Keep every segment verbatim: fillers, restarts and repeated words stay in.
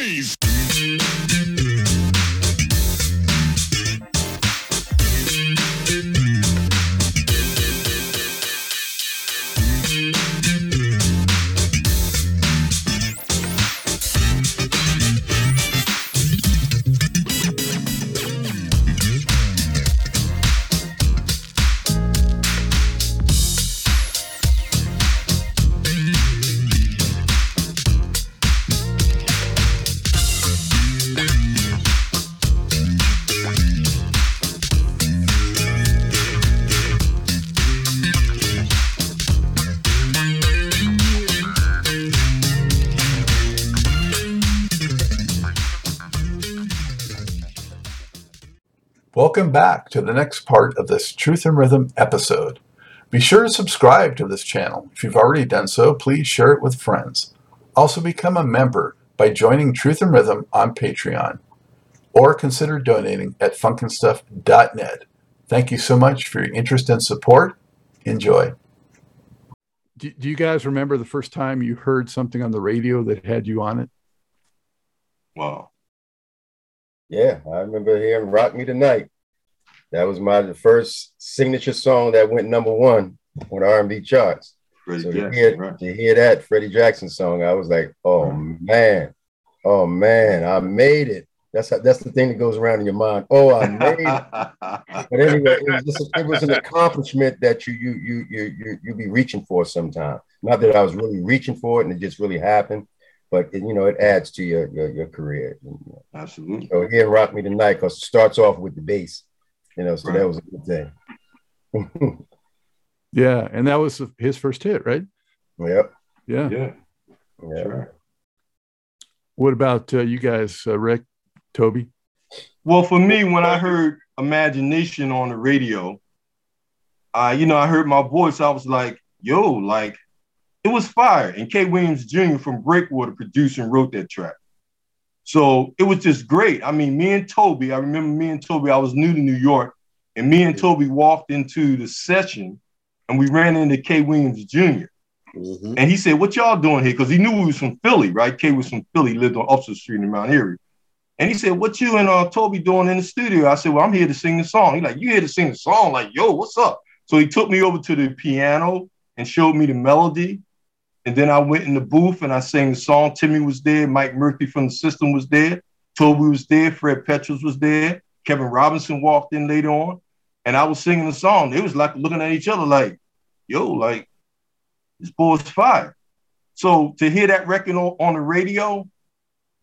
Blaze. Welcome back to the next part of this Truth and Rhythm episode. Be sure to subscribe to this channel. If you've already done so, please share it with friends. Also become a member by joining Truth and Rhythm on Patreon, or consider donating at Funkin Stuff dot net. Thank you so much for your interest and support. Enjoy. Do, do you guys remember the first time you heard something on the radio that had you on it? Wow. Yeah, I remember hearing Rock Me Tonight. That was my first signature song that went number one on the R and B charts. Freddie so Jackson, to, hear, right. to hear that Freddie Jackson song, I was like, oh, right. man, oh, man, I made it. That's how, that's the thing that goes around in your mind. Oh, I made it. But anyway, it was, just a, it was an accomplishment that you, you, you, you, you, you be reaching for sometime. Not that I was really reaching for it and it just really happened. But, you know, it adds to your your, your career. Absolutely. So here, Rock Me Tonight, because it starts off with the bass. You know, so right. that was a good thing. Yeah, and that was his first hit, right? Yep. Yeah. Yeah. Yeah. Sure. What about uh, you guys, uh, Rick, Toby? Well, for me, when I heard Imagination on the radio, I, you know, I heard my voice. I was like, yo, like, it was fire. And K. Williams Junior from Breakwater produced and wrote that track. So it was just great. I mean, me and Toby, I remember me and Toby, I was new to New York, and me and Toby walked into the session and we ran into K. Williams Junior Mm-hmm. And he said, what y'all doing here? Because he knew we was from Philly, right? K was from Philly, lived on Upshur Street in Mount Airy. And he said, what you and uh, Toby doing in the studio? I said, well, I'm here to sing the song. He's like, you here to sing the song? Like, yo, what's up? So he took me over to the piano and showed me the melody. And then I went in the booth and I sang the song. Timmy was there. Mike Murphy from The System was there. Toby was there. Fred Petrels was there. Kevin Robinson walked in later on. And I was singing the song. They was like looking at each other like, yo, like, this boy's fire. So to hear that record on, on the radio,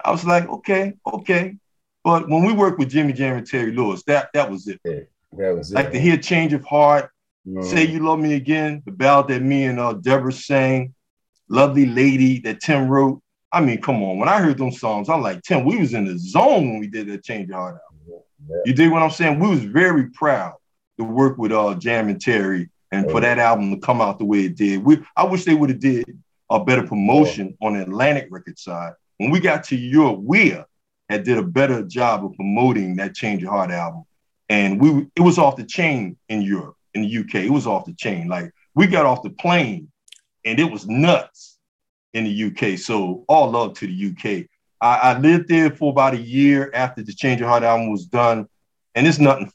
I was like, okay, okay. But when we worked with Jimmy Jam and Terry Lewis, that, that was it. Yeah, that was it. Like to hear Change of Heart, mm. Say You Love Me Again, the ballad that me and uh, Deborah sang, Lovely Lady that Tim wrote. I mean, come on. When I heard those songs, I'm like, Tim, we was in the zone when we did that Change of Heart album. Yeah, yeah. You dig what I'm saying? We was very proud to work with uh, Jam and Terry and yeah. for that album to come out the way it did. We, I wish they would have did a better promotion yeah. on the Atlantic record side. When we got to Europe, we had did a better job of promoting that Change of Heart album. And we it was off the chain in Europe, in the U K. It was off the chain. Like, we got off the plane and it was nuts in the U K. So all love to the U K. I, I lived there for about a year after the Change of Heart album was done. And it's nothing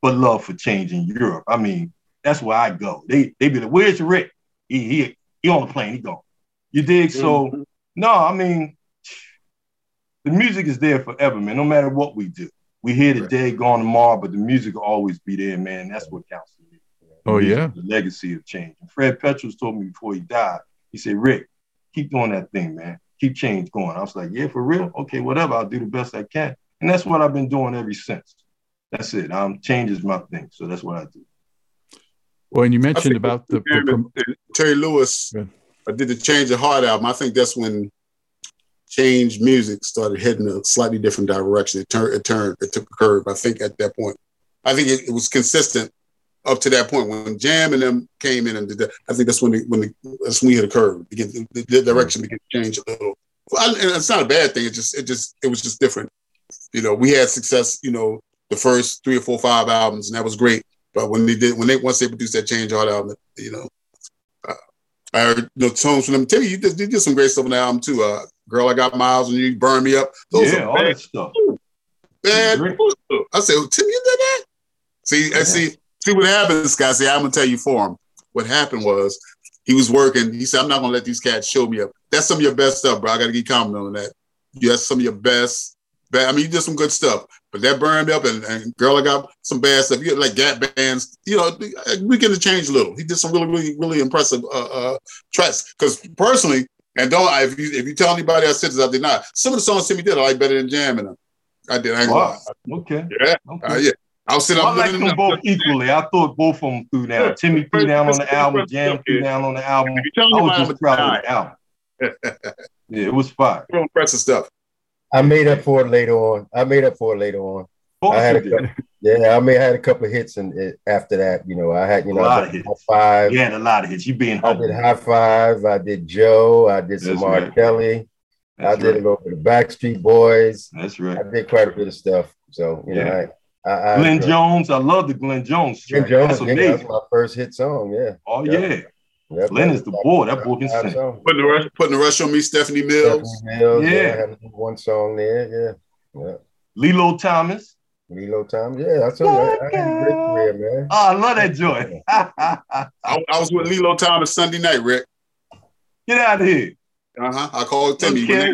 but love for change in Europe. I mean, that's where I go. They they be like, where's Rick? He, he, he on the plane, he gone. You dig? Mm-hmm. So, no, I mean, the music is there forever, man, no matter what we do. We're here today, right. gone tomorrow, but the music will always be there, man. That's what counts to me. Oh, yeah. The legacy of change. And Fred Petrels told me before he died, he said, Rick, keep doing that thing, man. Keep change going. I was like, yeah, for real? Okay, whatever. I'll do the best I can. And that's what I've been doing ever since. That's it. Um, change is my thing. So that's what I do. Well, and you mentioned about the, the, the, the Terry Lewis yeah. I did the Change of Heart album. I think that's when change music started heading a slightly different direction. It turned, it turned, it took a curve, I think, at that point. I think it, it was consistent up to that point when Jam and them came in and did that. I think that's when they, when the, that's when we hit a curve. The, the, the direction began to change a little. I, and it's not a bad thing. It just it just it was just different. You know, we had success. You know, the first three or four, five albums, and that was great. But when they did, when they once they produced that Change Heart album, you know, uh, I heard you know, tones from them. Terry, you did, you did some great stuff on the album too. Uh, Girl, I Got Miles and You, Burn Me Up. Those yeah, are all bad that stuff. Bad. I said, well, Tim, you did that? See, yeah. I see, see what happened, Scott. See, I'm going to tell you for him. What happened was he was working. He said, I'm not going to let these cats show me up. That's some of your best stuff, bro. I got to keep commenting on that. You have some of your best. I mean, you did some good stuff, but that Burned Up and, and Girl, I Got some bad stuff. You had like Gap Bands, you know, we get to change a little. He did some really, really, really impressive uh, uh, tracks. Because personally, and don't I, if you if you tell anybody I said this, I did not. Some of the songs Timmy did, I like better than jamming them. I did. I ain't wow. Okay. Yeah. Okay. Uh, yeah. I'll sit up. I like them both equally. I thought both of them threw down. Yeah. Timmy threw down on the album. Jam threw down on the album. I was just proud of the album. Yeah, it was fire. Real impressive stuff. I made up for it later on. I made up for it later on. I had a couple, yeah, I mean, I had a couple of hits, and it, after that, you know, I had you know a lot of hits. High Five. You had a lot of hits. You being humble. I did High Five. I did Joe. I did some R. Kelly. I did a little bit of Backstreet Boys. That's right. I did quite a bit of stuff. So you yeah. know, I, I, I Glenn I, Jones. I love the Glenn Jones. Glenn Jones. That's that was my first hit song. Yeah. Oh yeah. yeah. Yep, Glenn is the boy. That boy can sing. Putting the rush, putting the rush on me, Stephanie Mills. Stephanie Mills yeah. yeah, I had one song there. Yeah, yeah. Lillo Thomas. Lillo Thomas. Yeah, I told you, I, I had a great career, man. Oh, I love that joint. I, I was with Lillo Thomas Sunday night, Rick. Get out of here. Uh huh. I called Timmy. Okay.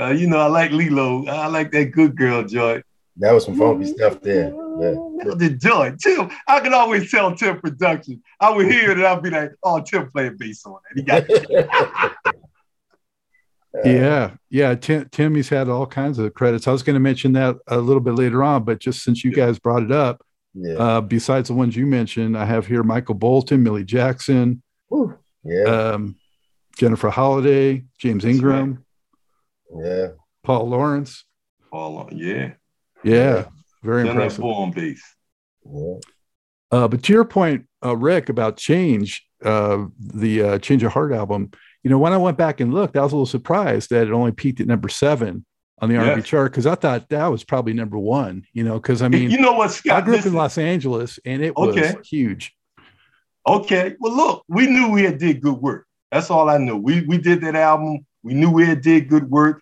Uh, you know, I like Lillo. I like that Good Girl joint. That was some funky stuff there. Yeah. The joint, Tim. I can always tell Tim production. I would hear it and I'd be like, oh, Tim playing bass on that. He got it. Yeah. Yeah. Tim, Tim, he's had all kinds of credits. I was going to mention that a little bit later on, but just since you guys brought it up, yeah. uh, besides the ones you mentioned, I have here Michael Bolton, Millie Jackson, Ooh, yeah. um, Jennifer Holliday, James Ingram, yeah, Paul Lawrence. Paul, yeah. Yeah, very then impressive. On base. Yeah. Uh, but to your point, uh, Rick, about Change, uh, the uh, Change of Heart album, you know, when I went back and looked, I was a little surprised that it only peaked at number seven on the R and B yes. chart, because I thought that was probably number one, you know, because I mean, you know what, Scott, I grew listen. up in Los Angeles and it okay. was huge. Okay, well, look, we knew we had did good work. That's all I knew. We, we did that album. We knew we had did good work.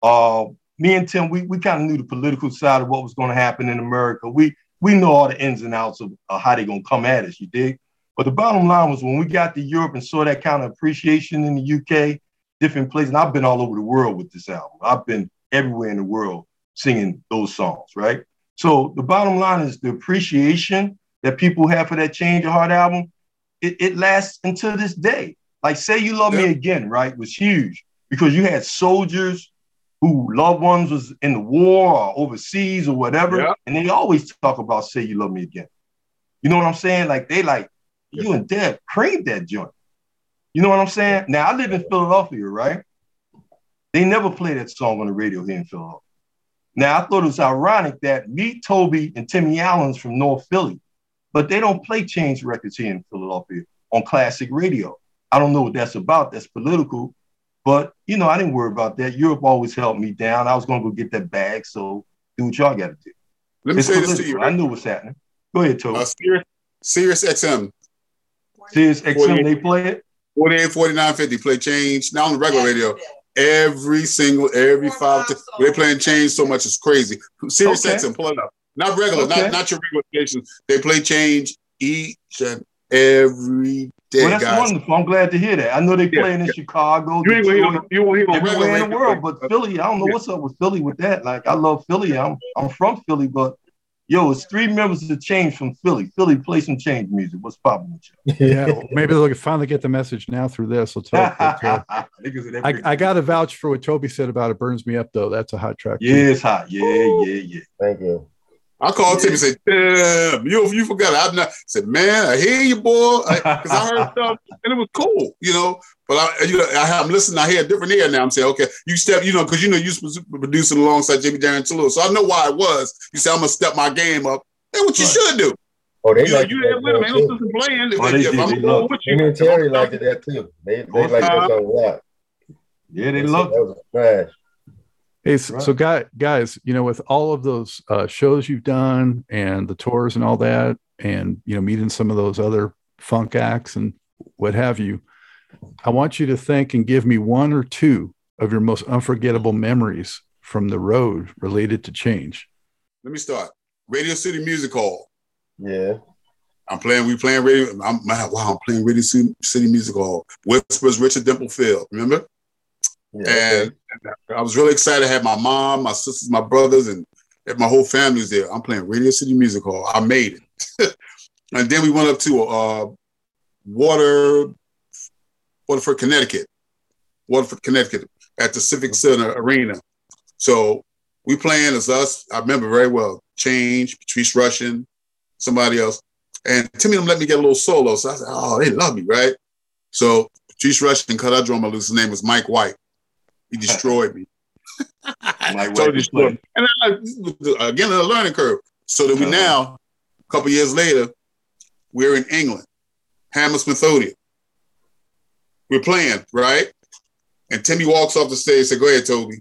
Uh, Me and Tim, we, we kind of knew the political side of what was going to happen in America. We we know all the ins and outs of, of how they're going to come at us, you dig? But the bottom line was when we got to Europe and saw that kind of appreciation in the U K, different places, and I've been all over the world with this album. I've been everywhere in the world singing those songs, right? So the bottom line is the appreciation that people have for that Change of Heart album, it, it lasts until this day. Like Say You Love Me Again, right, was huge because you had soldiers who loved ones was in the war or overseas or whatever. Yeah. And they always talk about Say You Love Me Again. You know what I'm saying? Like they like, you yeah. and Deb craved that joint. You know what I'm saying? Now I live in Philadelphia, right? They never play that song on the radio here in Philadelphia. Now I thought it was ironic that me, Toby, and Timmy Allen's from North Philly, but they don't play Change records here in Philadelphia on classic radio. I don't know what that's about. That's political. But, you know, I didn't worry about that. Europe always held me down. I was going to go get that bag. So do what y'all got to do. Let me it's say political. This to you. Right? I knew what's happening. Go ahead, Toby. Uh, Sirius, Sirius X M. Sirius X M, they play it? forty-eight, forty-nine, fifty Play Change. Now on the regular radio. Every single, every five. T- they're playing Change so much it's crazy. Sirius okay. X M, pull it up. Not regular, okay. not, not your regular stations. They play Change each and every day, well, that's guys. Wonderful. I'm glad to hear that. I know they're yeah, playing in yeah. Chicago, you Detroit, ain't gonna, you ain't gonna everywhere in the world, but uh, Philly, I don't know yeah. what's up with Philly with that. Like, I love Philly. I'm I'm from Philly, but yo, it's three members of the Change from Philly. Philly, play some Change music. What's popping with you? Yeah, well, maybe they'll finally get the message now through this. We'll talk, talk. I, I got to vouch for what Toby said about It Burns Me Up, though. That's a hot track. Yeah, too. It's hot. Yeah, Woo. yeah, yeah. Thank you. I called Tim and said, damn, you, you forgot. I, I said, man, I hear you, boy. Because I, I heard stuff and it was cool, you know. But I, you know, I, I'm listening. I hear a different ear now. I'm saying, okay, you step, you know, because you know, you producing alongside Jimmy Jam and Toulouse. So I know why it was. You said, I'm going to step my game up. That's what you right. should do. Oh, they you like know, you with them. Ain't playing. They, oh, they, they, they, I'm going with you. Jimmy and Terry liked that, too. They, they liked that a lot. Yeah, they, they loved it. That was trash. Hey, so, right. so guys, guys, you know, with all of those uh, shows you've done and the tours and all that, and, you know, meeting some of those other funk acts and what have you, I want you to think and give me one or two of your most unforgettable memories from the road related to change? Let me start. Radio City Music Hall. Yeah. I'm playing, we playing radio. I'm, wow, I'm playing Radio City, City Music Hall. Whispers, Richard Dimplefield, remember? Yeah, and okay. I was really excited. I had my mom, my sisters, my brothers, and my whole family was there. I'm playing Radio City Music Hall. I made it. And then we went up to uh, Water, Waterford, Connecticut. Waterford, Connecticut, at the Civic Center Arena. So we playing as us. I remember very well. Change, Patrice Rushen, somebody else. And Timmy let me get a little solo. So I said, oh, they love me, right? So Patrice Rushen cut our drummer loose. His name was Mike White. He destroyed me. Mike White destroyed me. And I, again, a learning curve. So that we now, a couple years later, we're in England, Hammersmith Odeon. We're playing, right? And Timmy walks off the stage and said, go ahead, Toby.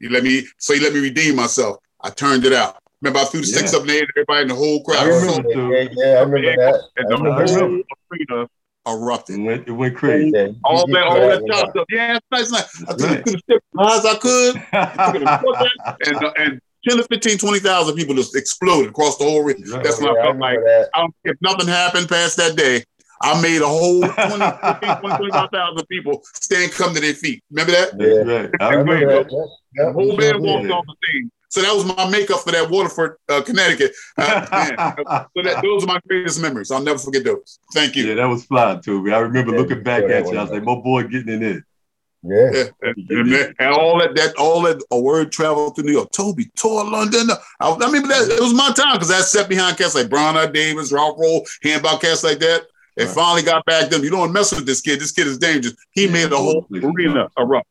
You let me, so you let me redeem myself. I turned it out. Remember, I threw the yeah. sticks up in the air, everybody in the whole crowd. I remember, yeah, yeah, yeah, I remember and, that. And the whole erupted. It went, it went crazy. Yeah, all that, all that job stuff. Yeah, it's nice, nice. I threw it through the stick as high as I could. and, and ten to fifteen, twenty thousand people just exploded across the whole region. That's what yeah, I felt I like. I don't, if nothing happened past that day, I made a whole twenty, twenty-five thousand people stand come to their feet. Remember that? Yeah, right. Remember that. That, that the whole band walked off the stage. So that was my makeup for that Waterford, uh, Connecticut. Uh, man. So that, those are my greatest memories. I'll never forget those. Thank you. Yeah, that was fly, Toby. I remember yeah, looking back at you. I was like, my boy getting it in. Yeah. yeah. And, and, that, and all that, that, all that, a word traveled through New York. Toby, tore London. I, I mean, that, it was my time because I sat behind cats like Bronner Davis, Ralph Roll, handball cats like that. And right. finally got back them. You don't mess with this kid. This kid is dangerous. He made the whole arena erupt.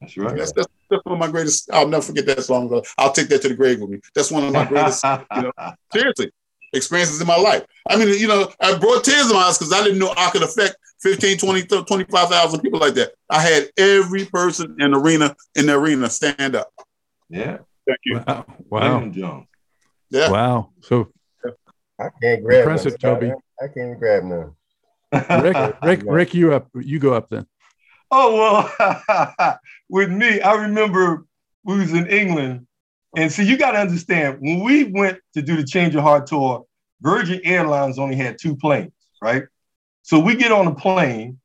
That's right. That's, that's, that's one of my greatest. I'll never forget that song. I'll take that to the grave with me. That's one of my greatest, you know, seriously, experiences in my life. I mean, you know, I brought tears to my eyes because I didn't know I could affect fifteen, twenty, twenty-five thousand people like that. I had every person in the arena in the arena stand up. Yeah. Thank you. Wow. Wow. Yeah. Wow. So I can't grab impressive, none. Toby. I can't grab none. Rick, Rick, Rick, you up? You go up then. Oh well, with me, I remember we was in England, and so you got to understand when we went to do the Change of Heart tour, Virgin Airlines only had two planes, right? So we get on a plane,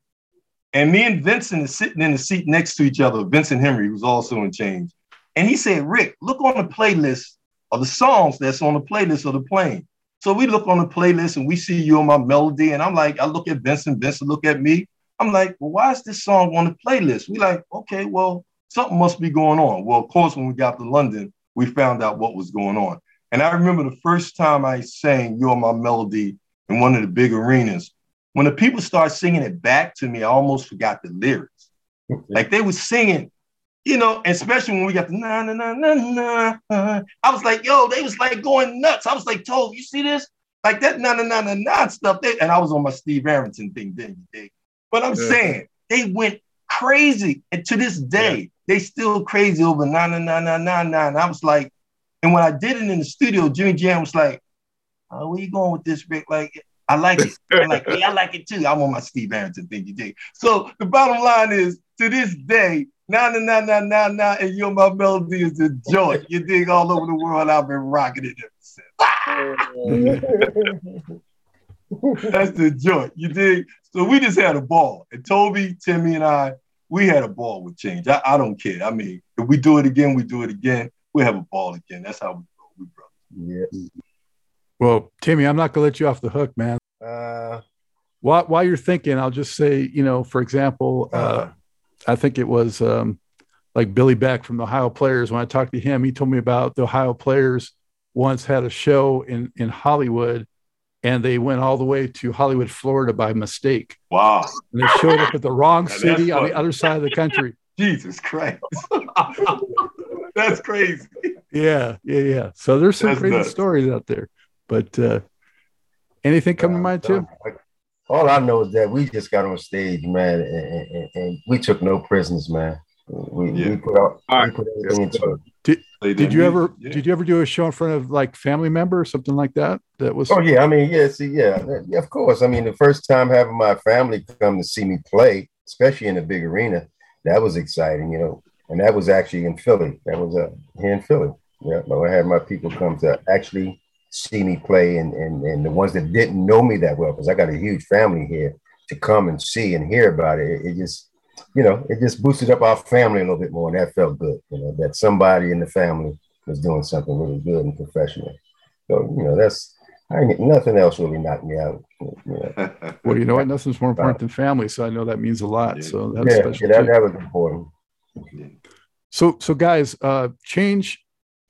and me and Vincent is sitting in the seat next to each other. Vincent Henry was also in Change, and he said, "Rick, look on the playlist of the songs that's on the playlist of the plane." So we look on the playlist and we see You're My Melody. And I'm like, I look at Vincent, Vincent look at me. I'm like, well, why is this song on the playlist? We like, okay, well, something must be going on. Well, of course, when we got to London, we found out what was going on. And I remember the first time I sang You're My Melody in one of the big arenas. When the people started singing it back to me, I almost forgot the lyrics. Like they were singing, you know, especially when we got the na na na na na, uh, I was like, yo, they was like going nuts. I was like, Tove, you see this? Like that na na na na na stuff. They, and I was on my Steve Arrington thing, didn't you dig? But I'm yeah. saying they went crazy, and to this day yeah. they still crazy over na na na na na na. And I was like, and when I did it in the studio, Jimmy Jam was like, oh, where you going with this, Rick? Like, I like it. I'm like, yeah, I like it too. I'm on my Steve Arrington thing, you dig? So the bottom line is, to this day, Nah, nah, nah, nah, nah, nah, and You're My Melody is a joy. You dig all over the world. I've been rocking it ever since. Ah! That's the joy. You dig? So we just had a ball. And Toby, Timmy, and I, we had a ball with Change. I, I don't care. I mean, if we do it again, we do it again. We have a ball again. That's how we go. We brothers. Yeah. Well, Timmy, I'm not going to let you off the hook, man. Uh, while, while you're thinking, I'll just say, you know, for example, uh, uh, I think it was um, like Billy Beck from the Ohio Players. When I talked to him, he told me about the Ohio Players once had a show in, in Hollywood, and they went all the way to Hollywood, Florida by mistake. Wow. And they showed up at the wrong city on the other side of the country. Jesus Christ. That's crazy. Yeah, yeah, yeah. So there's some That's crazy nuts. stories out there. But uh, anything come uh, to mind, Tim? All I know is that we just got on stage, man, and, and, and we took no prisoners, man. We, yeah. we put out we put everything into it. Did, did, did you ever yeah. did you ever do a show in front of like family member or something like that? That was Oh yeah, I mean, yeah, see, yeah, yeah, of course. I mean, the first time having my family come to see me play, especially in a big arena, that was exciting, you know. And that was actually in Philly. That was uh, here in Philly. Yeah, I had my people come to actually see me play, and, and, and the ones that didn't know me that well, because I got a huge family here, to come and see and hear about it. It just, you know, it just boosted up our family a little bit more, and that felt good, you know, that somebody in the family was doing something really good and professional. So, you know, that's, I ain't, nothing else really knocked me out. You know. Well, you know what? Nothing's more important than family, so I know that means a lot. Yeah. So that's yeah, special. Yeah, that, that was important. So, so guys, uh, Change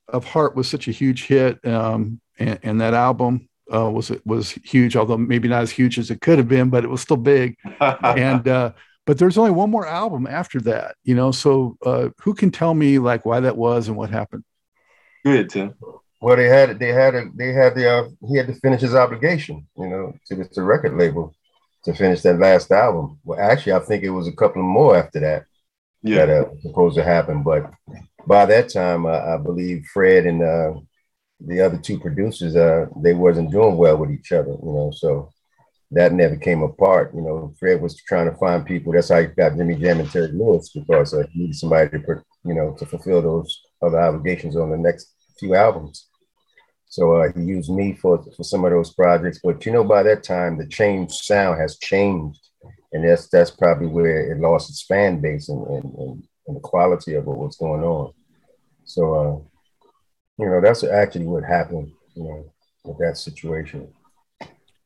of Heart was such a huge hit, um, and, and that album uh, was was huge, although maybe not as huge as it could have been, but it was still big. And uh, but there's only one more album after that, you know. So, uh, who can tell me like why that was and what happened? Go ahead, Tim. Well, they had they had a, they had the uh, he had to finish his obligation, you know, to the, to the record label to finish that last album. Well, actually, I think it was a couple more after that. Yeah. That was uh, supposed to happen, but by that time, uh, I believe Fred and uh, the other two producers, uh, they wasn't doing well with each other, you know. So that never came apart, you know. Fred was trying to find people. That's how he got Jimmy Jam and Terry Lewis, because uh, he needed somebody to, put, you know, to fulfill those other obligations on the next few albums. So uh, he used me for for some of those projects, but you know, by that time, the change sound has changed. And that's that's probably where it lost its fan base and, and, and, and the quality of what was going on. So, uh, you know, that's actually what happened, you know, with that situation.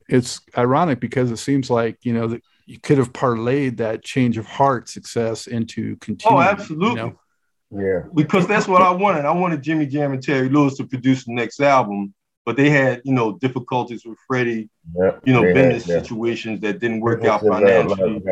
It's ironic because it seems like, you know, that you could have parlayed that Change of Heart success into continuing. Oh, absolutely. You know? Yeah. Because that's what I wanted. I wanted Jimmy Jam and Terry Lewis to produce the next album. But they had, you know, difficulties with Freddie, yep, you know, business had, yeah. situations that didn't work out financially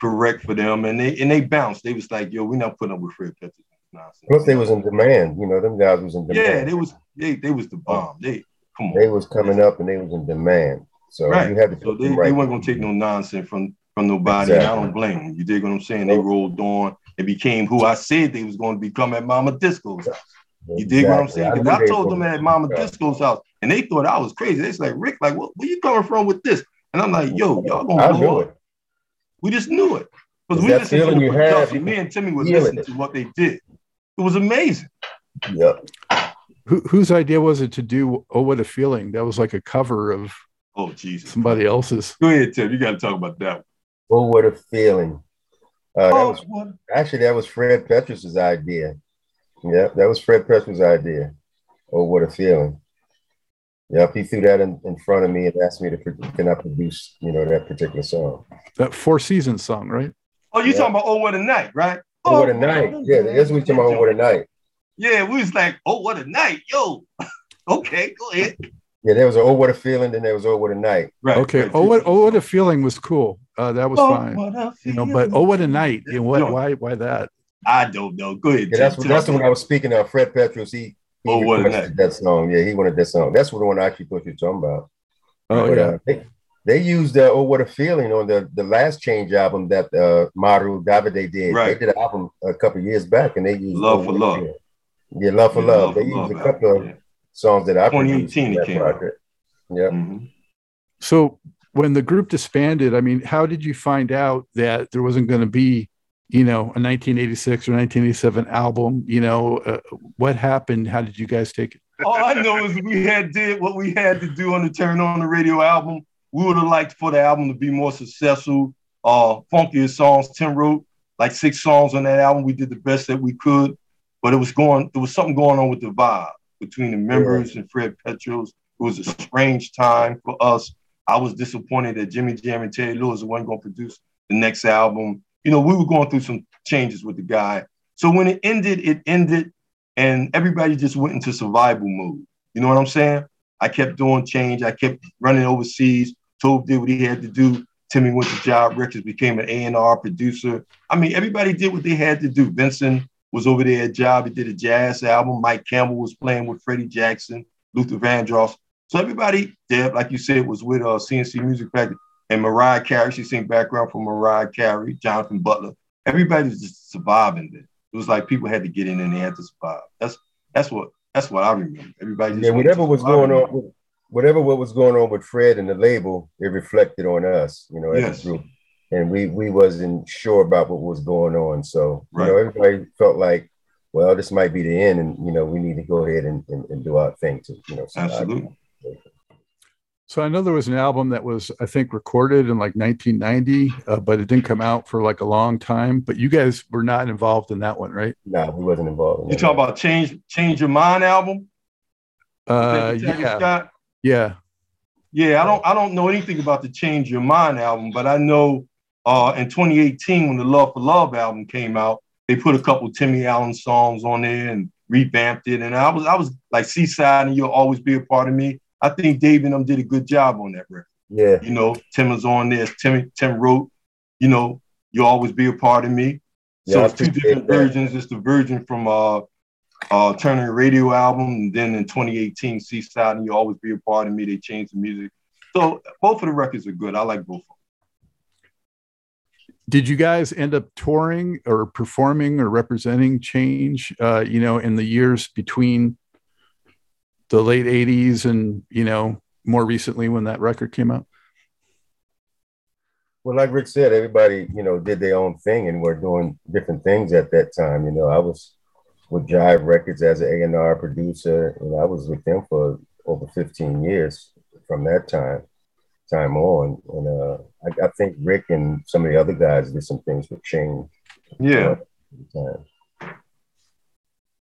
correct for them. And they and they bounced. They was like, yo, we're not putting up with Fred Pettis. Nonsense. Plus they was in demand, you know, them guys was in demand. Yeah, they was they they was the bomb. They come on. They was coming up and they was in demand. So right. you had to so they, right. they weren't gonna take no nonsense from, from nobody. Exactly. And I don't blame them. You dig what I'm saying? They rolled on, they became who I said they was gonna become at Mama Disco's house. You dig exactly. what I'm saying? Because I, I told them at Mama right. Disco's house, and they thought I was crazy. They was like, Rick, like, what, where you coming from with this? And I'm like, yo, y'all gonna know blow it. it. We just knew it. Because we listened to the production. Me and Timmy was listening it. to what they did. It was amazing. Yep. Who, whose idea was it to do Oh, What a Feeling? That was like a cover of oh Jesus somebody else's. Go ahead, Tim. You got to talk about that one. Oh, What a Feeling. Uh, oh, that was, actually, that was Fred Petrus's idea. Yeah, that was Fred Preston's idea. Oh, What a Feeling. Yep, he threw that in, in front of me and asked me to can I produce, you know, that particular song. That Four Seasons song, right? Oh, you yeah. talking about Oh, What a Night, right? Oh, oh What a Night. What a yeah, that's what we talking about, Oh, What a Night. Yeah, we was like, Oh, What a Night, yo. Okay, go ahead. Yeah, there was an Oh, What a Feeling, then there was Oh, What a Night. Right. Okay, Oh, What Oh, What a Feeling was cool. Uh, that was oh, fine. What a you know, but Oh, What a Night. You know, what, why, why that? I don't know. Go ahead. Yeah, that's what, that's the one I was speaking of. Fred Petrus, he, he oh, what that? that song. Yeah, he wanted that song. That's what the one I actually thought you were talking about. Oh, but, yeah. Uh, they, they used uh, Oh, What a Feeling on the, the last Change album that uh, Maru Davide did. Right. They did an album a couple of years back, and they used Love oh, for Love. Feeling. Yeah, Love for yeah, Love. Love. They used love, a couple man. of yeah. songs that I produced. twenty eighteen it came out. Yeah. Mm-hmm. So when the group disbanded, I mean, how did you find out that there wasn't going to be you know, a nineteen eighty-six or nineteen eighty-seven album, you know, uh, what happened? How did you guys take it? All I know is we had did what we had to do on the Turn On the Radio album. We would have liked for the album to be more successful, uh, funkier songs. Tim wrote like six songs on that album. We did the best that we could, but it was going, there was something going on with the vibe between the members and Fred Petros. It was a strange time for us. I was disappointed that Jimmy Jam and Terry Lewis weren't going to produce the next album. You know, we were going through some changes with the guy. So when it ended, it ended, and everybody just went into survival mode. You know what I'm saying? I kept doing Change. I kept running overseas. Tobe did what he had to do. Timmy went to Job Records, became an A and R producer. I mean, everybody did what they had to do. Vincent was over there at Job. He did a jazz album. Mike Campbell was playing with Freddie Jackson, Luther Vandross. So everybody, Deb, like you said, was with uh, C N C Music Factory. And Mariah Carey, she sang background for Mariah Carey, Jonathan Butler. Everybody was just surviving there. It was like people had to get in and they had to survive. That's that's what that's what I remember. Everybody just yeah, whatever was going on, whatever what was going on with Fred and the label, it reflected on us, you know, as yes. a group. and we we wasn't sure about what was going on. So, right. you know, everybody felt like, well, this might be the end, and, you know, we need to go ahead and, and, and do our thing to, you know. Absolutely. So I know there was an album that was, I think, recorded in like nineteen ninety, uh, but it didn't come out for like a long time. But you guys were not involved in that one, right? No, we wasn't involved. In you talking about Change Change Your Mind album? Uh, yeah. Yeah. Yeah, I don't I don't know anything about the Change Your Mind album, but I know uh, in twenty eighteen when the Love for Love album came out, they put a couple of Timmy Allen songs on there and revamped it. And I was I was like Seaside and You'll Always Be a Part of Me. I think Dave and them did a good job on that record. Yeah. You know, Tim was on there. Tim, Tim wrote, you know, You'll Always Be a Part of Me. Yeah, so it's two different versions. It's the version from uh, uh, Turner Radio album. And then in twenty eighteen, Seaside and You'll Always Be a Part of Me, they changed the music. So both of the records are good. I like both of them. Did you guys end up touring or performing or representing Change, uh, you know, in the years between the late eighties and, you know, more recently when that record came out? Well, like Rick said, everybody, you know, did their own thing and were doing different things at that time. You know, I was with Jive Records as an A and R producer, and I was with them for over fifteen years from that time, time on. And uh, I, I think Rick and some of the other guys did some things with Change. Yeah. Uh,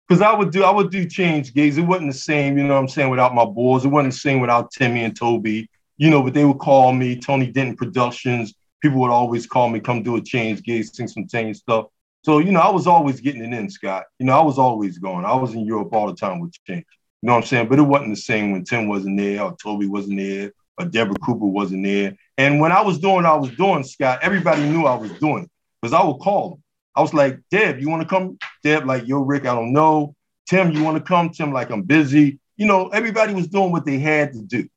Because I would do I would do Change gigs. It wasn't the same, you know what I'm saying, without my boys. It wasn't the same without Timmy and Toby. You know, but they would call me, Tony Denton Productions. People would always call me, come do a Change gig, sing some Change stuff. So, you know, I was always getting it in, Scott. You know, I was always going. I was in Europe all the time with Change. You know what I'm saying? But it wasn't the same when Tim wasn't there or Toby wasn't there or Deborah Cooper wasn't there. And when I was doing what I was doing, Scott, everybody knew I was doing it because I would call them. I was like, Deb, you want to come? Deb, like, yo, Rick, I don't know. Tim, you want to come? Tim, like, I'm busy. You know, everybody was doing what they had to do.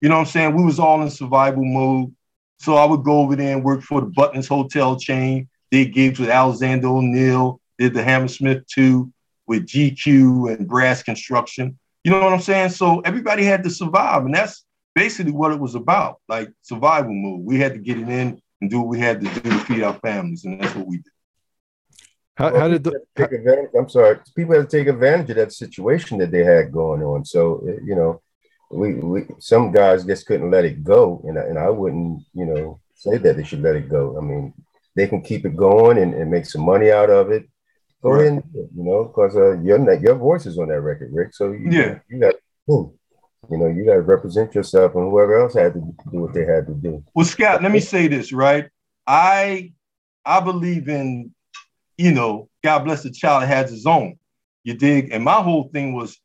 You know what I'm saying? We was all in survival mode. So I would go over there and work for the Buttons Hotel chain. Did gigs with Alexander O'Neill. Did the Hammersmith two with G Q and Brass Construction. You know what I'm saying? So everybody had to survive. And that's basically what it was about, like survival mode. We had to get it in and do what we had to do to feed our families. And that's what we did. How, well, how did the, take advantage, I'm sorry, people had to take advantage of that situation that they had going on. So, you know, we, we some guys just couldn't let it go. And I, and I wouldn't, you know, say that they should let it go. I mean, they can keep it going and, and make some money out of it. Go right. ahead and do it, you know, because uh, your, your voice is on that record, Rick. So, you, yeah. you got to, you know, you got to represent yourself, and whoever else had to do what they had to do. Well, Scott, let me say this, right? I I believe in, you know, God bless the child that has his own. You dig? And my whole thing was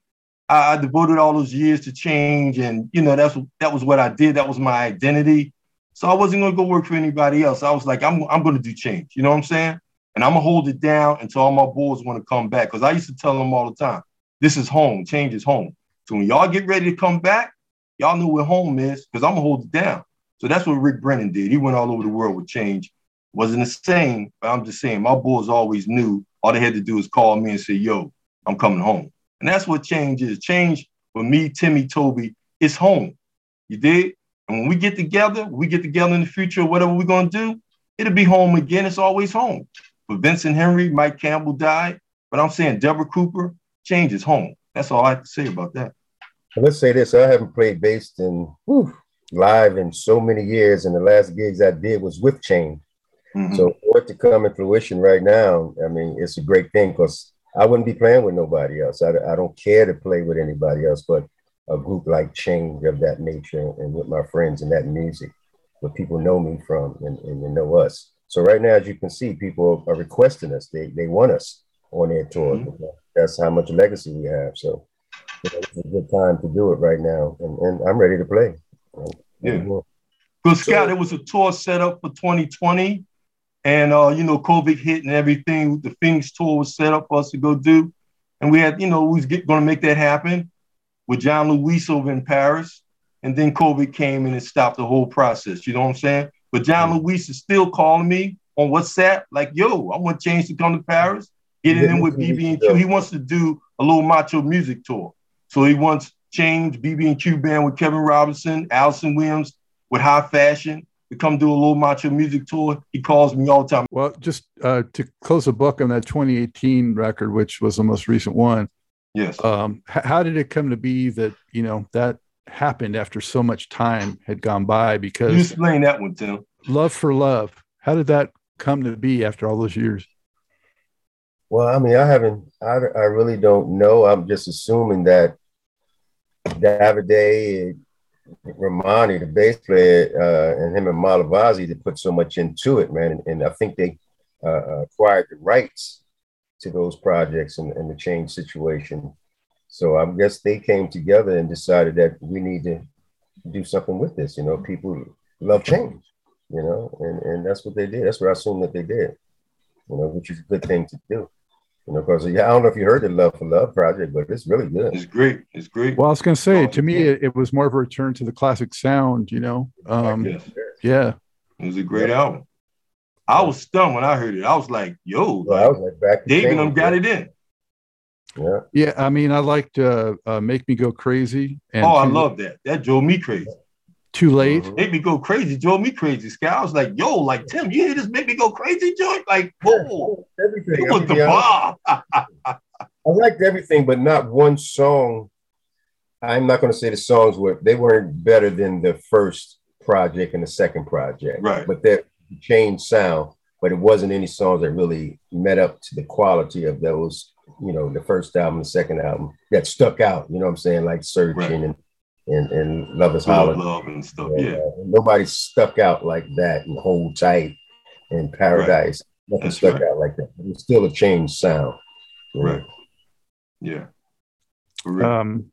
I, I devoted all those years to Change. And, you know, that's that was what I did. That was my identity. So I wasn't going to go work for anybody else. I was like, I'm, I'm going to do Change. You know what I'm saying? And I'm going to hold it down until all my boys want to come back. Because I used to tell them all the time, this is home. Change is home. So when y'all get ready to come back, y'all know where home is because I'm going to hold it down. So that's what Rick Brennan did. He went all over the world with Change. Wasn't the same, but I'm just saying my boys always knew all they had to do was call me and say, yo, I'm coming home. And that's what Change is. Change for me, Timmy, Toby, it's home. You dig? And when we get together, we get together in the future, whatever we're going to do, it'll be home again. It's always home. But Vincent Henry, Mike Campbell died. But I'm saying Deborah Cooper, Change is home. That's all I have to say about that. Let's say this. I haven't played bass in whew, live in so many years. And the last gigs I did was with Change. Mm-hmm. So for it to come in fruition right now, I mean, it's a great thing because I wouldn't be playing with nobody else. I, I don't care to play with anybody else, but a group like Change of that nature and with my friends and that music, where people know me from and, and they know us. So right now, as you can see, people are requesting us. They they want us on their tour. Mm-hmm. That's how much legacy we have. So you know, it's a good time to do it right now. And, and I'm ready to play. Yeah. Because Scott, so, it was a tour set up for twenty twenty. And, uh, you know, COVID hit and everything. The Phoenix tour was set up for us to go do. And we had, you know, we was going to make that happen with Jean-Louis over in Paris. And then COVID came in and stopped the whole process. You know what I'm saying? But Jean-Louis is still calling me on WhatsApp like, yo, I want Change to come to Paris. Get it yeah, in with B B and Q. He wants to do a little macho music tour. So he wants Change, B B and Q band with Kevin Robinson, Allison Williams with High Fashion. We come do a little Macho Music tour. He calls me all the time. Well, just uh, to close the book on that twenty eighteen record, which was the most recent one. Yes. Um, h- how did it come to be that, you know, that happened after so much time had gone by? Because you explain that one, Tim. Love for Love. How did that come to be after all those years? Well, I mean, I haven't, I, I really don't know. I'm just assuming that Davide, Romani, the bass player, uh, and him and Malavasi, they put so much into it, man. And, and I think they uh, acquired the rights to those projects and, and the Change situation. So I guess they came together and decided that we need to do something with this. You know, people love change, you know, and, and that's what they did. That's what I assume that they did, you know, which is a good thing to do. You know, because I don't know if you heard the Love for Love project, but it's really good. It's great. It's great. Well, I was going to say, to me, it, it was more of a return to the classic sound, you know. Um, yeah. It was a great yeah. album. I was stunned when I heard it. I was like, yo, well, I was like back Dave and them got it in. Yeah. Yeah. I mean, I liked uh, uh, Make Me Go Crazy. And oh, too, I love that. That drove me crazy. Too Late. Mm-hmm. Make Me Go Crazy drove me crazy, Sky. I was like, yo, like, Tim, you hear this Make Me Go Crazy joint? Like, whoa. Everything. It was the bomb. I liked everything, but not one song. I'm not going to say the songs were, they weren't better than the first project and the second project. Right. But that changed sound, but it wasn't any songs that really met up to the quality of those, you know, the first album, the second album that stuck out, you know what I'm saying? Like Searching right. and And, and Love Is Hollow. Love and stuff, and, yeah. Uh, nobody stuck out like that, and Hold Tight and Paradise. Right. Nothing That's stuck right. out like that. It was still a changed sound. Right. Yeah. Um,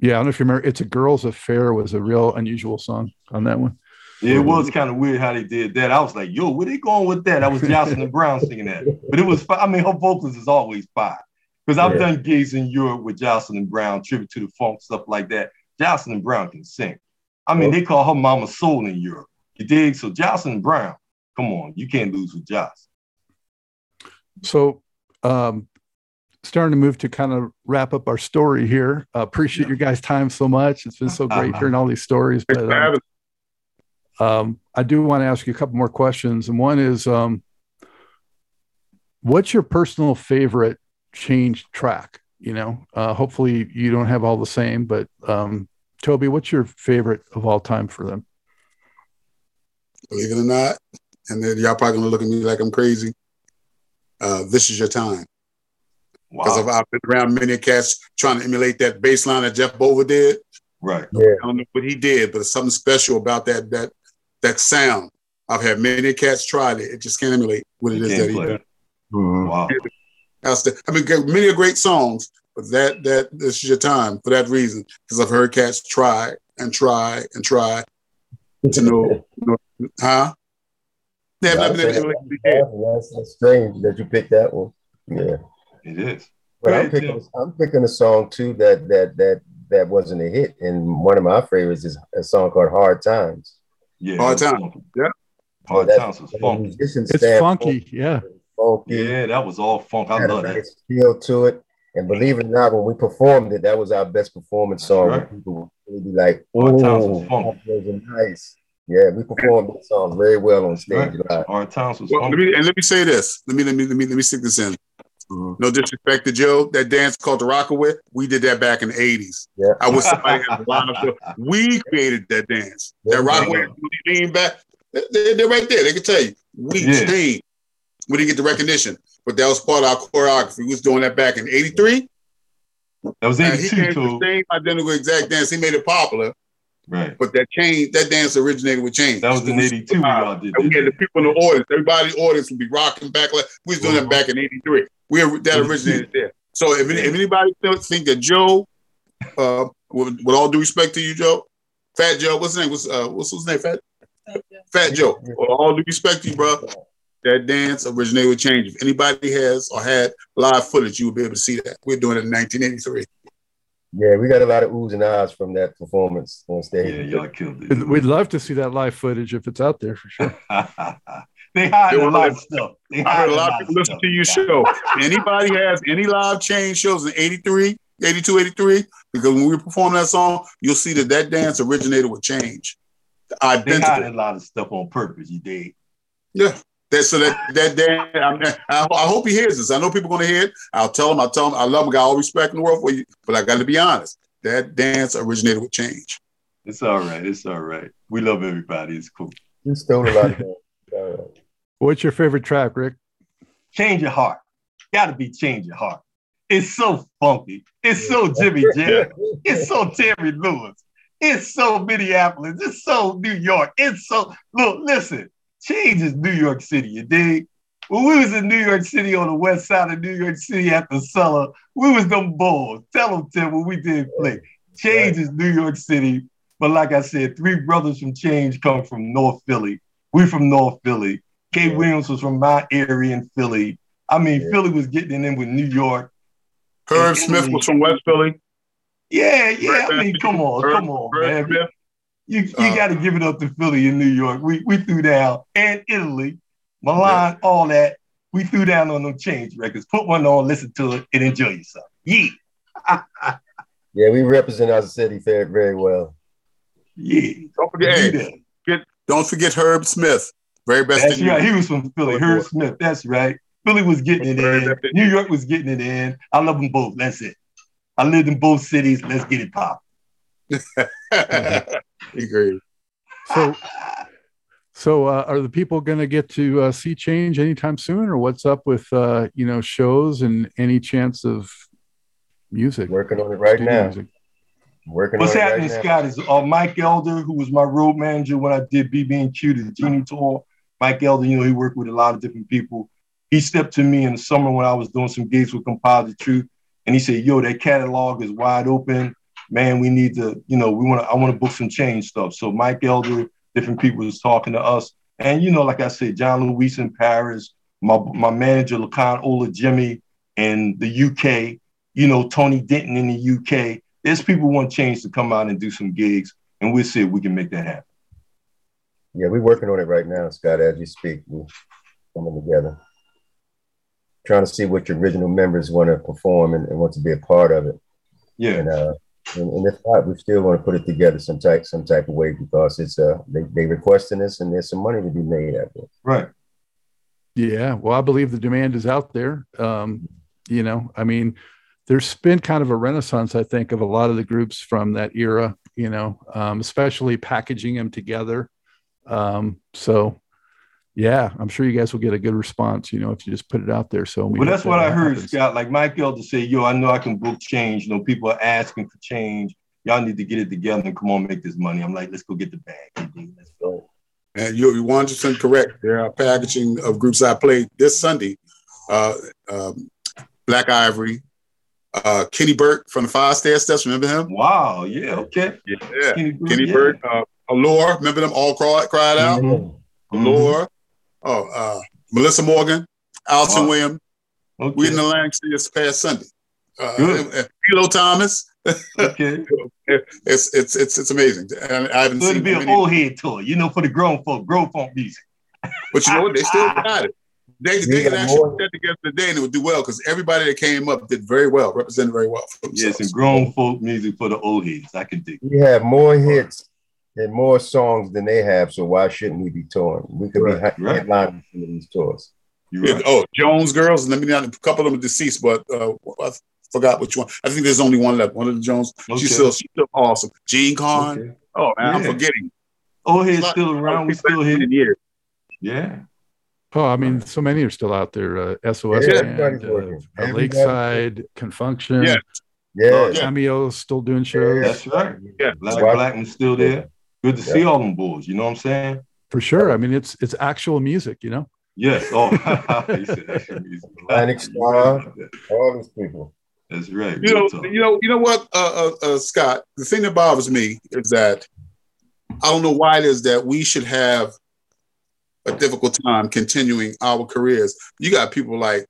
yeah, I don't know if you remember, It's a Girl's Affair was a real unusual song on that one. Yeah, it was kind of weird how they did that. I was like, yo, where they going with that? I was Jocelyn and Brown singing that. But it was, I mean, her vocals is always fire. Because I've yeah. done gigs in Europe with Jocelyn and Brown, tribute to the funk, stuff like that. Jocelyn Brown can sing. I mean, they call her Mama Soul in Europe. You dig? So Jocelyn Brown, come on, you can't lose with Jocelyn. So um, starting to move to kind of wrap up our story here. Uh, appreciate yeah. your guys' time so much. It's been so great uh-huh. hearing all these stories. But, um, um, I do want to ask you a couple more questions. And one is, um, what's your personal favorite Change track? You know, uh, hopefully you don't have all the same, but um, Toby, what's your favorite of all time for them? Believe it or not, and then y'all probably gonna look at me like I'm crazy. Uh, this Is Your Time. Because wow. I've, I've been around many cats trying to emulate that bass line that Jeff Bova did. Right. Yeah. I don't know what he did, but it's something special about that that that sound. I've had many cats try it. It just can't emulate what it, it is that play. He did. Mm-hmm. Wow. Yeah. I mean, many great songs, but that that This Is Your Time for that reason, because I've heard cats try and try and try to know, know huh? They have not been able to do that. That's strange that you picked that one. Yeah, it is. But I'm picking, I'm picking a song too that that that that wasn't a hit, and one of my favorites is a song called "Hard Times." Yeah, Hard Times. Yeah, Hard Times was funky. It's funky. Yeah. Funky. Yeah, that was all funk. I love that. Feel to it, and believe it or not, when we performed it, that was our best performance song. Right. People would be like, "Oh, funk was nice." Yeah, we performed that song very well on stage. Right. Our times was well, funk. Let me, and let me say this. Let me let me let me let me stick this in. Mm-hmm. No disrespect to Joe. That dance called the Rockaway, we did that back in the eighties. Yeah. I wish somebody had a live show. We created that dance. That Rockaway, we lean back. They, they're right there. They can tell you. We yeah. lean. We didn't get the recognition, but that was part of our choreography. We was doing that back in eighty-three. That was eighty-two. He did the same identical exact dance. He made it popular. Right. But that change, that dance originated with Change. That was in eighty-two. Y'all did. We had the people in the audience. Everybody in the audience would be rocking back. Like, we was doing that back in eighty-three. We That originated there. So if, if anybody think that Joe, uh, with, with all due respect to you, Joe, Fat Joe, what's his name? What's, uh, what's his name, Fat? Fat Joe. With all due respect to you, bro. That dance originated with Change. If anybody has or had live footage, you would be able to see that. We're doing it in nineteen eighty-three. Yeah, we got a lot of oohs and ahs from that performance on stage. Yeah, y'all killed it. We'd love to see that live footage if it's out there for sure. They hide a lot of stuff. They hide a lot of people listen to your show. Anybody has any live Change shows in eighty-three, eighty-two, eighty-three? Because when we perform that song, you'll see that that dance originated with Change. I've they been hide to a lot of stuff on purpose, you dig? Yeah. That, so that that, that I, I hope he hears this. I know people are gonna hear it. I'll tell him. I'll tell him. I love him. Got all respect in the world for you, but I got to be honest. That dance originated with Change. It's all right. It's all right. We love everybody. It's cool. You stole a lot of that. What's your favorite track, Rick? Change Your Heart. Got to be Change Your Heart. It's so funky. It's so Jimmy Jam. It's so Terry Lewis. It's so Minneapolis. It's so New York. It's so look. Listen. Change is New York City, you dig? When we was in New York City on the west side of New York City at the Cellar, we was them bulls. Tell them, Tim, when we did play. Change right. is New York City. But like I said, three brothers from Change come from North Philly. We from North Philly. K. Yeah. Williams was from my area in Philly. I mean, yeah. Philly was getting in with New York. Herb Smith was from West Philly. Yeah, yeah. Herb I mean, come on, Herb, come on, Herb man. Smith. You you uh, got to give it up to Philly and New York. We we threw down, and Italy, Milan, yeah. all that. We threw down on them Change records. Put one on, listen to it, and enjoy yourself. Yeah. Yeah, we represent our city very well. Yeah. Don't forget, hey, get, don't forget Herb Smith. Very best. That's right. He was from Philly. Herb Smith. That's right. Philly was getting it in. New York was getting it in. I love them both. That's it. I lived in both cities. Let's get it popped. Agreed. So, so uh, are the people going to get to uh, see Change anytime soon, or what's up with uh, you know shows and any chance of music? Working on it right now. Music. Working. What's on happening, it right Scott? Now. Is uh, Mike Elder, who was my road manager when I did B B and Q the Genie tour. Mike Elder, you know, he worked with a lot of different people. He stepped to me in the summer when I was doing some gigs with Composite Truth, and he said, "Yo, that catalog is wide open. Man, we need to, you know, we want to, I want to book some Change stuff." So Mike Elder, different people was talking to us. And, you know, like I said, Jean-Louis in Paris, my my manager, Lacan Ola Jimmy in the U K, you know, Tony Denton in the U K. There's people want Change to come out and do some gigs, and we'll see if we can make that happen. Yeah, we're working on it right now, Scott, as you speak. We're coming together. Trying to see what your original members want to perform and, and want to be a part of it. Yeah. And, uh, And, and if not, we still want to put it together some type, some type of way because it's uh they they requesting this and there's some money to be made out there. Right. Yeah. Well, I believe the demand is out there. Um, you know, I mean, there's been kind of a renaissance, I think, of a lot of the groups from that era. You know, um, especially packaging them together. Um, so, yeah, I'm sure you guys will get a good response. You know, if you just put it out there. So, well, that's what I heard, Scott. Like Mike Elder said, "Yo, I know I can book Change. You know, people are asking for Change. Y'all need to get it together and come on, make this money." I'm like, "Let's go get the bag. Let's go." And you're one hundred percent correct. There are packaging of groups I played this Sunday. Uh, um, Black Ivory, uh, Kenny Burke from the Five Stair Steps. Remember him? Wow. Yeah. Okay. Yeah. yeah. Kenny, Kenny yeah. Burke. Uh, Allure. Remember them? All cried, cried out. Mm-hmm. Allure. Mm-hmm. Oh, uh, Melissa Morgan, Alton wow. Williams. Okay. We in the Atlantic City this past Sunday. Uh, Lillo Thomas. Okay. it's it's it's it's amazing. I, I haven't so seen. It'll be an old head tour, you know, for the grown folk, grown folk music. But you know what? They still got it. They they yeah, can actually put that together today and it would do well because everybody that came up did very well, represented very well. For yes, and grown folk music for the old heads. I can dig. We have more hits and more songs than they have, so why shouldn't we be touring? We could right, be headlining right. some of these tours. Yeah, right. Oh, Jones Girls, let me not, a couple of them are deceased, but uh, I forgot which one. I think there's only one left, one of the Jones. Okay. She's, still, she's still awesome. Gene Conn. Okay. Oh, man, yeah. I'm forgetting. Oh, he's still around. We're still here. Yeah. Oh, I mean, so many are still out there. Uh, S O S yeah, Band, uh, uh, Lakeside, Confunction. Yeah. Yeah. Cameo's still doing shows. Yeah, that's right. Yeah. Black Blackman's still there. Good to yeah. see all them boys, you know what I'm saying? For sure. I mean, it's it's actual music, you know? Yes. Oh, Atlantic Star, all these people. That's right. You know, you know, you know what, uh, uh, uh, Scott? The thing that bothers me is that I don't know why it is that we should have a difficult time continuing our careers. You got people like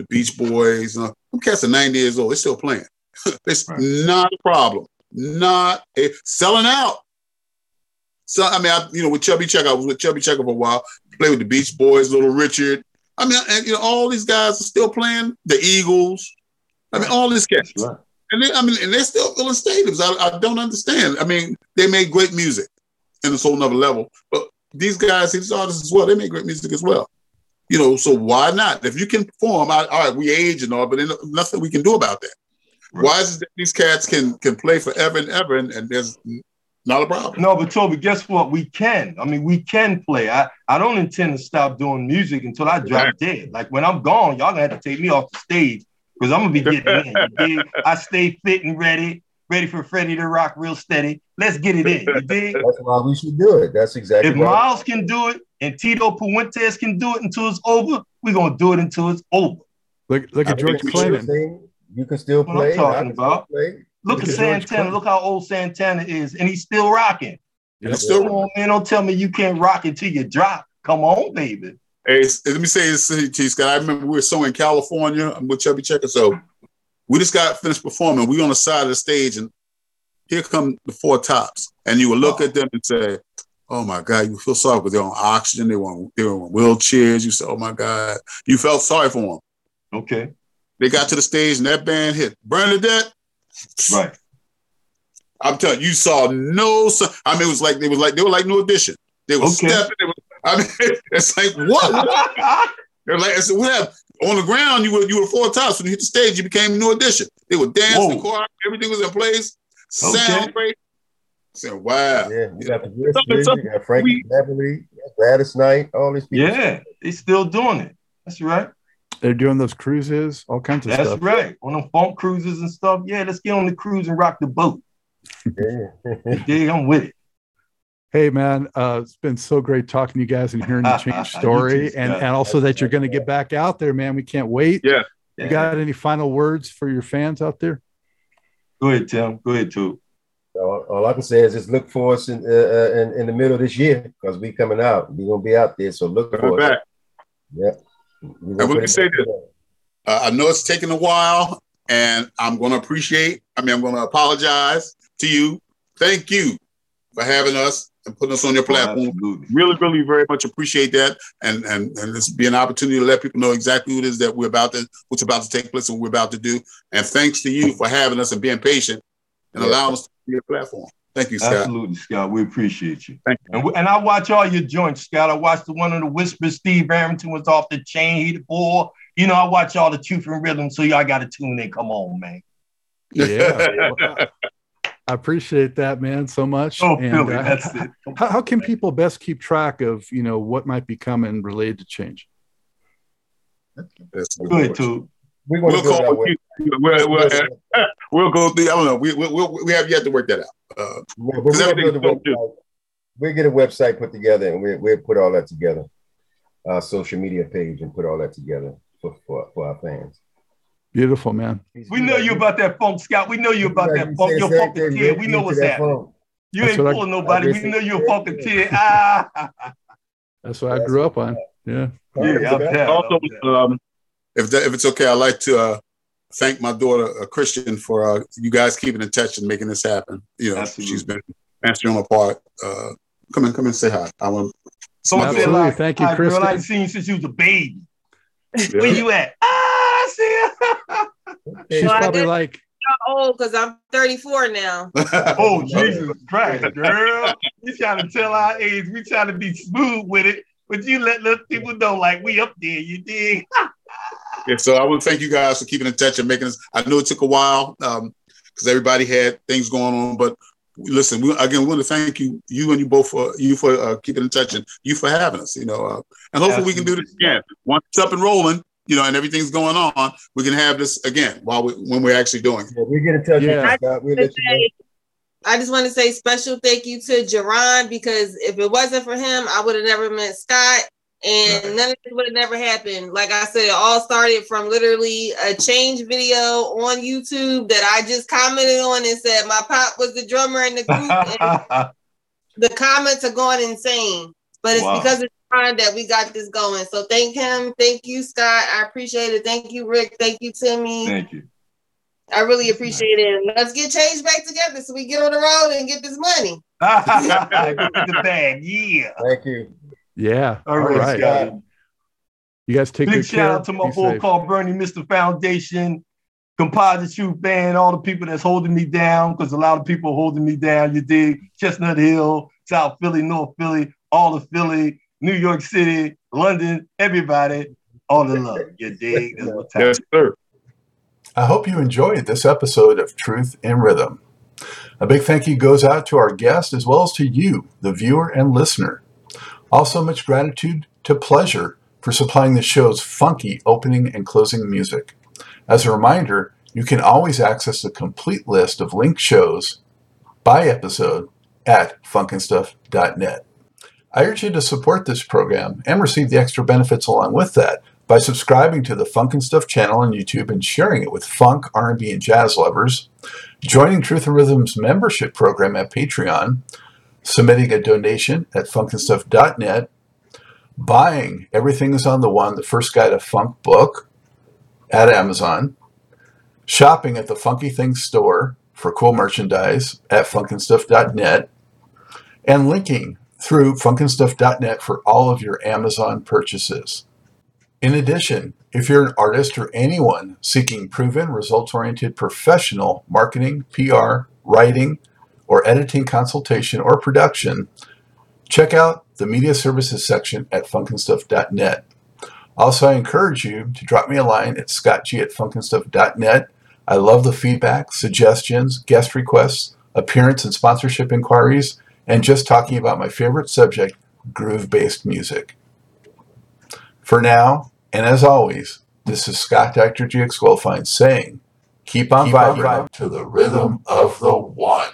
the Beach Boys. Uh, them cats are ninety years old. They're still playing. It's right. not a problem. Not a, selling out. So I mean, I, you know, with Chubby Checker, I was with Chubby Checker for a while. Played with the Beach Boys, Little Richard. I mean, and, you know, all these guys are still playing. The Eagles. I mean, all these cats. Right. And they, I mean, and they're still filling stadiums. I, I don't understand. I mean, they made great music. in this whole nother level. But these guys, these artists as well, they make great music as well. You know, so why not? If you can perform, all right, we age and all, but nothing we can do about that. Right. Why is it that these cats can can play forever and ever, and, and there's not a problem? No, but Toby, guess what? We can. I mean, we can play. I, I don't intend to stop doing music until I drop right. dead. Like, when I'm gone, y'all gonna have to take me off the stage because I'm gonna be getting in. You dig? I stay fit and ready, ready for Freddie to rock real steady. Let's get it in. You dig? That's why we should do it. That's exactly If right. Miles can do it and Tito Puentes can do it until it's over, we're gonna do it until it's over. Look, look at I George Clinton. You can still play. What I'm talking about. Play. Look at Santana. Look how old Santana is, and he's still rocking. Yeah. He's still on, man. Don't tell me you can't rock until you drop. Come on, baby. Hey, let me say this to you, Scott. I remember we were somewhere in California. I'm with Chubby Checker. So we just got finished performing. We on the side of the stage, and here come the Four Tops. And you would look oh. at them and say, "Oh my God," you feel sorry because they're on oxygen. They were they were on wheelchairs. You said, "Oh my God," you felt sorry for them. Okay. They got to the stage and that band hit Bernadette. Right. I'm telling you, you saw no. I mean, it was like they was like they were like New Edition. They were okay. stepping. It was, I mean, it's like what? They're like, I said, what happened? On the ground, you were you were Four Tops. When you hit the stage, you became New Edition. They were dancing, choreography, everything was in place. Okay. Sound great. I said, wow. Yeah, you got the West Bridge, you got Frankie Beverly, Gladys Knight, all these people. Yeah, they still doing it. That's right. They're doing those cruises, all kinds of That's stuff. That's right. On them funk cruises and stuff. Yeah, let's get on the cruise and rock the boat. Yeah, yeah, I'm with it. Hey, man, uh, it's been so great talking to you guys and hearing the Change story. and, and also that you're going to get back out there, man. We can't wait. Yeah. You got any final words for your fans out there? Go ahead, Tim. Go ahead, too. All, all I can say is just look for us in, uh, in, in the middle of this year because we're coming out. We're going to be out there, so look for us. Yeah. And let me say this. Uh, I know it's taken a while, and I'm going to appreciate, I mean, I'm going to apologize to you. Thank you for having us and putting us on your platform. Absolutely. Really, really very much appreciate that. And, and, and this be an opportunity to let people know exactly what it is that we're about to, what's about to take place and what we're about to do. And thanks to you for having us and being patient and yeah. allowing us to be your platform. Thank you, Scott. Absolutely, Scott. We appreciate you. Thank you. And, we, and I watch all your joints, Scott. I watched the one on the Whisper. Steve Arrington was off the chain. He the ball. You know, I watch all the Truth and Rhythm, so y'all got to tune in. Come on, man. Yeah. Well, I appreciate that, man, so much. Oh, and, Philly, uh, that's how, it. How, how can people best keep track of, you know, what might be coming related to Change? That's good, too. We're we'll call with you. We'll, we'll, uh, we'll go through. I don't know. We we we'll, we have yet to work that out. Uh, yeah, we'll, get we'll get a website put together, and we'll we'll put all that together. Our social media page and put all that together for for, for our fans. Beautiful, man. We know you about that funk, Scott. We know you about like that you funk. You're funketeer. We know what's happening. Phone. You That's ain't fooling nobody. We know you're a funketeer. That's what I grew up on. Yeah. Yeah. Also, um. If that, if it's okay, I'd like to uh, thank my daughter, uh, Christian, for uh, you guys keeping in touch and making this happen. You know, Absolutely. She's been answering my part. Uh, come in, come in, say hi. I want. Someone say hi. Thank you, hi, Christian. Girl, I ain't seen you since you was a baby. Yeah. Where you at? Ah, I see her. She's well, probably like. I'm old because I'm thirty-four now. Oh, Jesus Christ, girl! We trying to tell our age. We trying to be smooth with it, but you let little people know like we up there. You dig? Yeah, so I want to thank you guys for keeping in touch and making us. I know it took a while because um, everybody had things going on, but listen, we, again, we want to thank you, you and you both for you for uh, keeping in touch and you for having us. You know, uh, and hopefully Absolutely. We can do this again once it's up and rolling. You know, and everything's going on, we can have this again while we, when we're actually doing it. Yeah, we get in touch. Yeah. I, just we'll say, I just want to say special thank you to Jerron because if it wasn't for him, I would have never met Scott. And none of this would have never happened. Like I said, it all started from literally a Change video on YouTube that I just commented on and said my pop was the drummer in the group. And the comments are going insane. But it's wow. because of John that we got this going. So thank him. Thank you, Scott. I appreciate it. Thank you, Rick. Thank you, Timmy. Thank you. I really appreciate it. Let's get Change back together so we get on the road and get this money. Get the bag. Yeah. Thank you. Yeah. All right. All right. You guys take good care. Big shout out to my boy Carl Bernie, Mister Foundation, Composite Shoe Band, all the people that's holding me down, because a lot of people are holding me down. You dig? Chestnut Hill, South Philly, North Philly, all of Philly, New York City, London, everybody, all the love. You dig? That's what time. Yes, sir. I hope you enjoyed this episode of Truth and Rhythm. A big thank you goes out to our guest as well as to you, the viewer and listener. Also, much gratitude to Pleasure for supplying the show's funky opening and closing music. As a reminder, you can always access the complete list of linked shows by episode at Funkin Stuff dot net. I urge you to support this program and receive the extra benefits along with that by subscribing to the Funkin' Stuff channel on YouTube and sharing it with funk, R and B, and jazz lovers, joining Truth and Rhythm's membership program at Patreon, submitting a donation at Funkin Stuff dot net, buying Everything is on the One, the First Guide to Funk book at Amazon, shopping at the Funky Things store for cool merchandise at Funkin Stuff dot net, and linking through Funkin Stuff dot net for all of your Amazon purchases. In addition, if you're an artist or anyone seeking proven, results-oriented professional marketing, P R, writing, or editing consultation or production, check out the media services section at Funkin Stuff dot net. Also, I encourage you to drop me a line at Scott G at Funkin Stuff dot net. I love the feedback, suggestions, guest requests, appearance and sponsorship inquiries, and just talking about my favorite subject, groove-based music. For now, and as always, this is Scott Doctor G X Goldfine saying, keep on keep vibing on to the rhythm of the one.